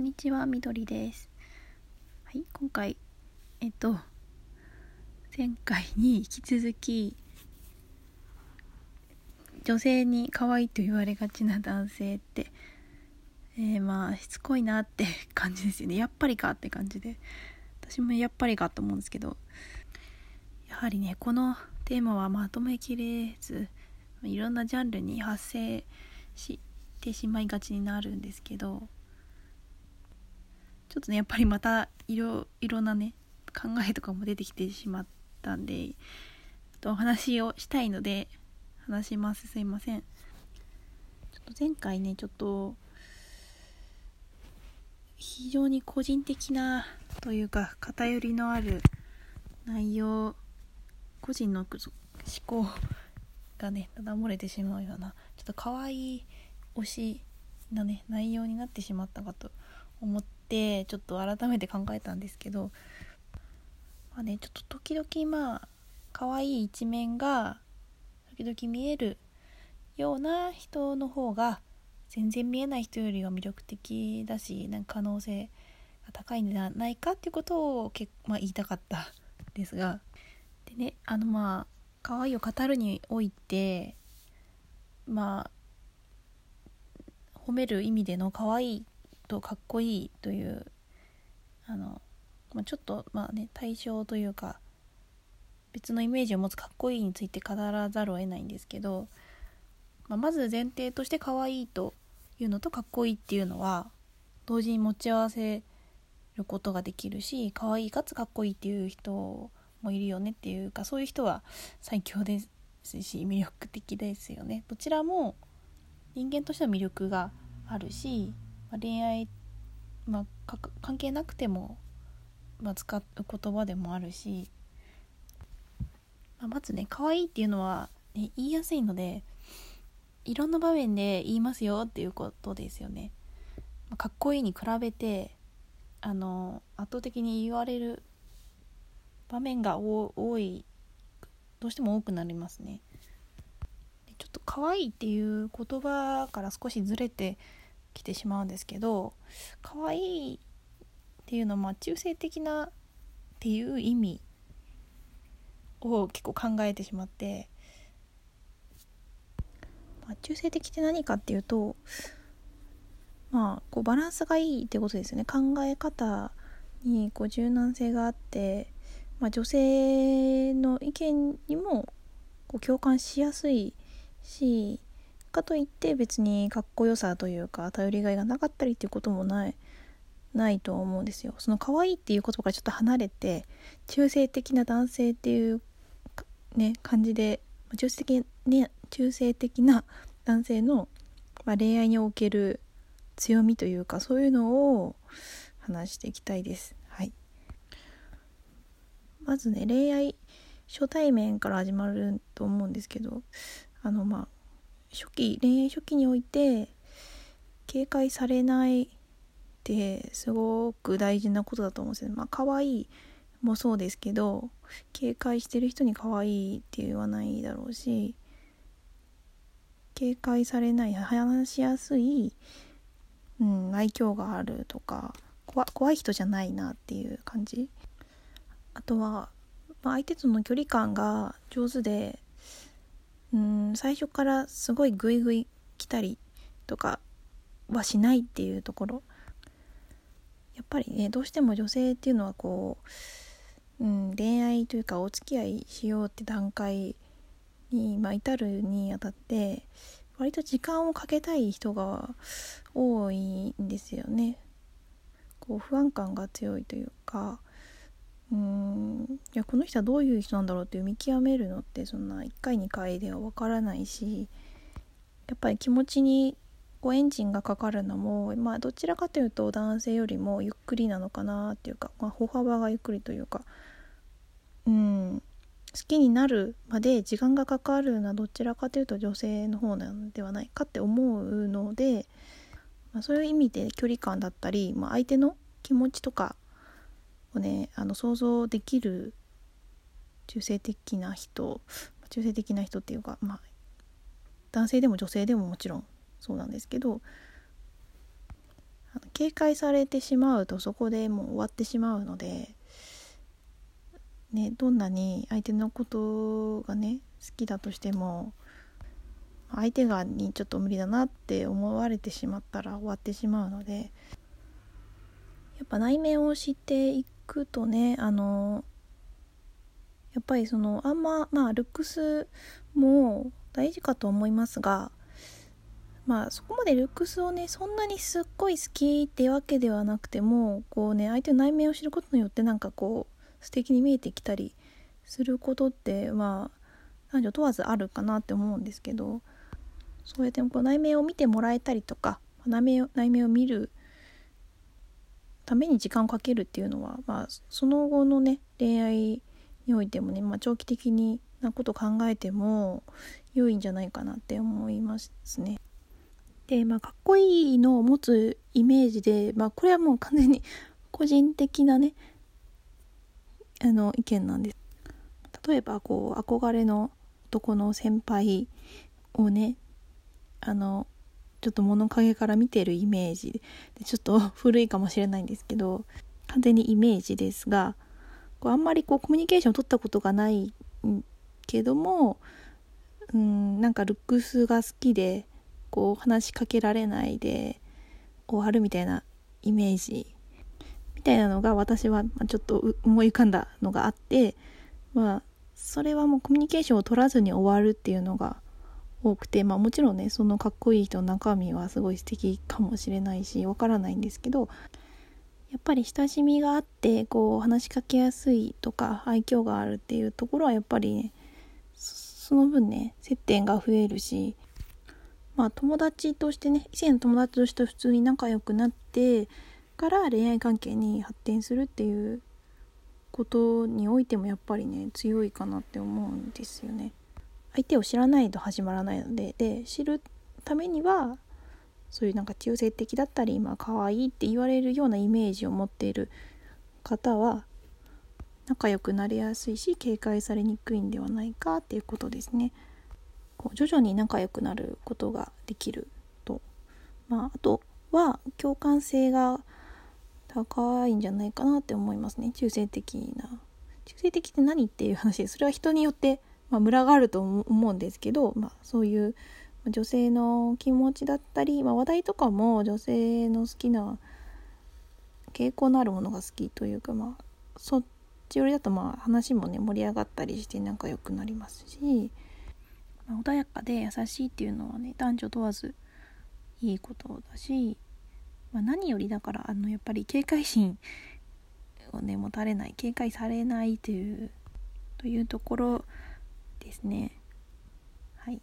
こんにちは、みどりです。はい、今回前回に引き続き女性に可愛いと言われがちな男性って、しつこいなって感じですよね。やっぱりかって感じで、私もやっぱりかと思うんですけど、やはりねこのテーマはまとめきれず、いろんなジャンルに発生してしまいがちになるんですけど、ちょっとねやっぱりまたいろんなね考えとかも出てきてしまったんで、ちょっとお話をしたいので話します。すいません。ちょっと前回ねちょっと非常に個人的なというか偏りのある内容、個人の思考がねただ漏れてしまうようなちょっと可愛い推しのね内容になってしまったかと思って、ちょっと改めて考えたんですけど、まあねちょっと時々可愛い一面が時々見えるような人の方が全然見えない人よりは魅力的だし、なんか可能性が高いんじゃないかっていうことを言いたかったんですが、でね可愛いを語るにおいて褒める意味での可愛いとかっこいいというちょっと対象というか別のイメージを持つかっこいいについて語らざるを得ないんですけど、まず前提として可愛いというのとかっこいいっていうのは同時に持ち合わせることができるし、可愛いかつかっこいいっていう人もいるよねっていうか、そういう人は最強ですし魅力的ですよね。どちらも人間としては魅力があるし、恋愛、関係なくても、使う言葉でもあるし、まずね可愛いっていうのは、ね、言いやすいのでいろんな場面で言いますよっていうことですよね。かっこいいに比べて圧倒的に言われる場面がどうしても多くなりますね。でちょっと可愛いっていう言葉から少しずれてきてしまうんですけど、可愛いっていうのは中性的なっていう意味を結構考えてしまって、中性的って何かっていうと、バランスがいいってことですよね。考え方に柔軟性があって、女性の意見にも共感しやすいし、かといって別にかっこよさというか頼りがいがなかったりっていうこともないと思うんですよ。その可愛いっていう言葉からちょっと離れて中性的な男性っていうね感じで、中性的な男性の恋愛における強みというかそういうのを話していきたいです。はい。まずね恋愛初対面から始まると思うんですけど、恋愛初期において警戒されないってすごく大事なことだと思うんですよね。可愛いもそうですけど、警戒してる人に可愛いって言わないだろうし、警戒されない話しやすい、愛嬌があるとか怖い人じゃないなっていう感じ。あとは、相手との距離感が上手で、最初からすごいグイグイ来たりとかはしないっていうところ。やっぱりねどうしても女性っていうのは恋愛というかお付き合いしようって段階に、至るにあたって割と時間をかけたい人が多いんですよね。不安感が強いというか、いやこの人はどういう人なんだろうっていう見極めるのってそんな1回2回では分からないし、やっぱり気持ちにエンジンがかかるのも、どちらかというと男性よりもゆっくりなのかなっていうか、歩幅がゆっくりというか、好きになるまで時間がかかるのはどちらかというと女性の方なんではないかって思うので、そういう意味で距離感だったり、相手の気持ちとかをね想像できる中性的な人っていうか、男性でも女性でももちろんそうなんですけど、警戒されてしまうとそこでもう終わってしまうので、ね、どんなに相手のことがね好きだとしても相手がにちょっと無理だなって思われてしまったら終わってしまうので、やっぱ内面を知っていくとね、やっぱりそのあんま、ルックスも大事かと思いますが、そこまでルックスをねそんなにすっごい好きってわけではなくても、こうね相手の内面を知ることによってなんかこう素敵に見えてきたりすることって男女問わずあるかなって思うんですけど、そうやってこう内面を見てもらえたりとか内面を見るために時間をかけるっていうのは、その後のね恋愛においてもね、長期的なことを考えても良いんじゃないかなって思いますね。で、かっこいいのを持つイメージで、これはもう完全に個人的なね意見なんです。例えばこう憧れの男の先輩をねちょっと物陰から見てるイメージで、ちょっと古いかもしれないんですけど、完全にイメージですが、あんまりこうコミュニケーションを取ったことがないけども、なんかルックスが好きでこう話しかけられないで終わるみたいなイメージみたいなのが私はちょっと思い浮かんだのがあって、それはもうコミュニケーションを取らずに終わるっていうのが多くて、もちろんねそのかっこいい人の中身はすごい素敵かもしれないしわからないんですけど、やっぱり親しみがあってこう話しかけやすいとか愛嬌があるっていうところはやっぱり、ね、その分ね接点が増えるし、友達としてね異性の友達として普通に仲良くなってから恋愛関係に発展するっていうことにおいてもやっぱりね強いかなって思うんですよね。相手を知らないと始まらないので、知るためにはそういうなんか中性的だったり可愛いって言われるようなイメージを持っている方は仲良くなりやすいし警戒されにくいんではないかっていうことですね。こう徐々に仲良くなることができると、あとは共感性が高いんじゃないかなって思いますね。中性的って何っていう話で、それは人によって、ムラがあると思うんですけど、そういう女性の気持ちだったり、話題とかも女性の好きな傾向のあるものが好きというか、そっちよりだと話もね盛り上がったりして仲良くなりますし、穏やかで優しいっていうのはね男女問わずいいことだし、何よりだからやっぱり警戒心をね持たれない、警戒されないというところですね。はい。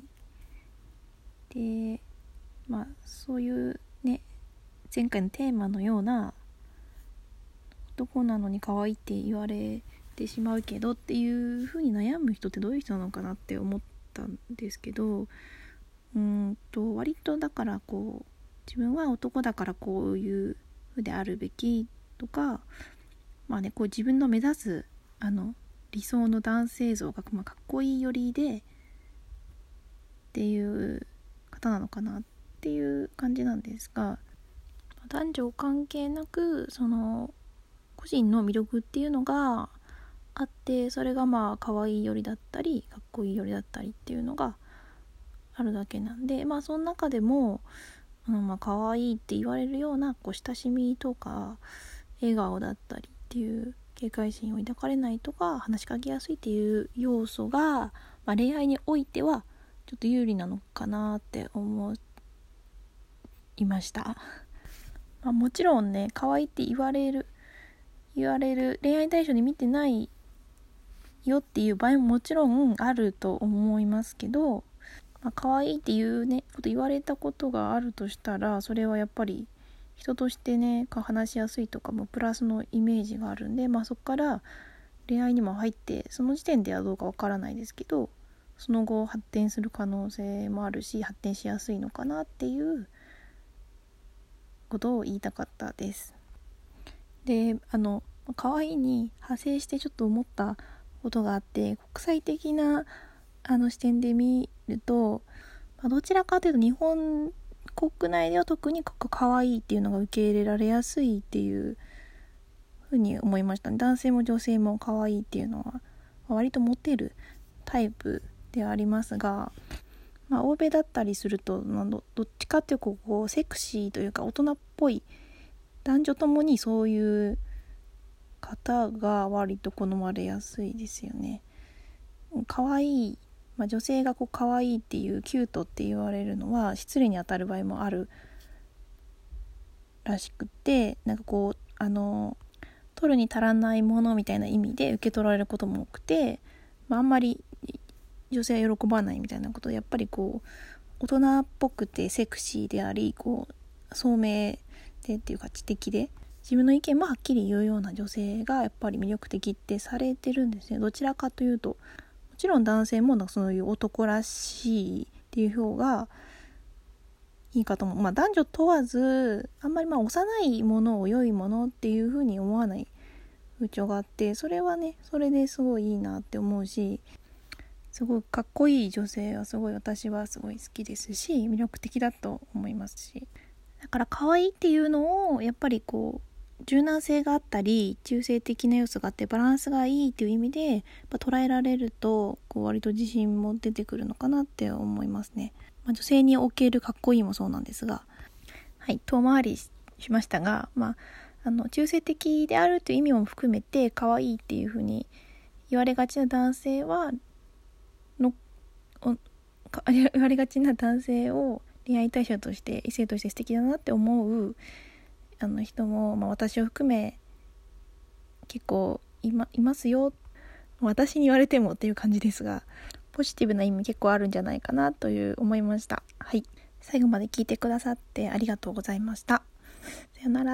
で、そういうね前回のテーマのような男なのに可愛いって言われてしまうけどっていう風に悩む人ってどういう人なのかなって思ったんですけど、割とだからこう自分は男だからこういうふうであるべきとか、こう自分の目指す理想の男性像がかっこいいよりでっていう方なのかなっていう感じなんですが、男女関係なくその個人の魅力っていうのがあって、それが可愛いよりだったりかっこいいよりだったりっていうのがあるだけなんで、その中でも可愛いって言われるようなこう親しみとか笑顔だったりっていう警戒心を抱かれないとか話しかけやすいっていう要素が、恋愛においてはちょっと有利なのかなって思いましたもちろんね可愛いって言われる恋愛対象に見てないよっていう場合ももちろんあると思いますけど、可愛いっていうねこと言われたことがあるとしたら、それはやっぱり人としてね話しやすいとかもプラスのイメージがあるんで、そこから恋愛にも入って、その時点ではどうかわからないですけど、その後発展する可能性もあるし発展しやすいのかなっていうことを言いたかったです。で、可愛いに派生してちょっと思ったことがあって、国際的な視点で見ると、どちらかというと日本国内では特に可愛いっていうのが受け入れられやすいっていうふうに思いましたね。男性も女性も可愛いっていうのは割とモテるタイプではありますが、まあ、欧米だったりするとどっちかっていうとこうセクシーというか大人っぽい、男女ともにそういう方が割と好まれやすいですよね。可愛い、まあ、女性がこう可愛いっていうキュートって言われるのは失礼に当たる場合もあるらしくて、なんかこう取るに足らないものみたいな意味で受け取られることも多くて、まあ、あんまり女性は喜ばないみたいなことで、やっぱりこう大人っぽくてセクシーであり、こう聡明でっていうか知的で自分の意見もはっきり言うような女性がやっぱり魅力的ってされてるんですね。どちらかというと、もちろん男性もなんかそういう男らしいっていう方がいいかと思う。まあ、男女問わずあんまりまあ幼いものを良いものっていう風に思わない風潮があって、それはねそれですごいいいなって思うし、すごいかっこいい女性はすごい私はすごい好きですし、魅力的だと思いますし、だから可愛いっていうのをやっぱりこう柔軟性があったり中性的な要素があってバランスがいいっていう意味でやっぱ捉えられるとこう割と自信も出てくるのかなって思いますね。まあ、女性におけるかっこいいもそうなんですが、はい、遠回りしましたが、まあ、中性的であるという意味も含めて可愛いっていう風に言われがちな男性は言われがちな男性を恋愛対象として異性として素敵だなって思う人も、まあ、私を含め結構いますよ。私に言われてもっていう感じですが、ポジティブな意味結構あるんじゃないかなという思いました。はい、最後まで聞いてくださってありがとうございました。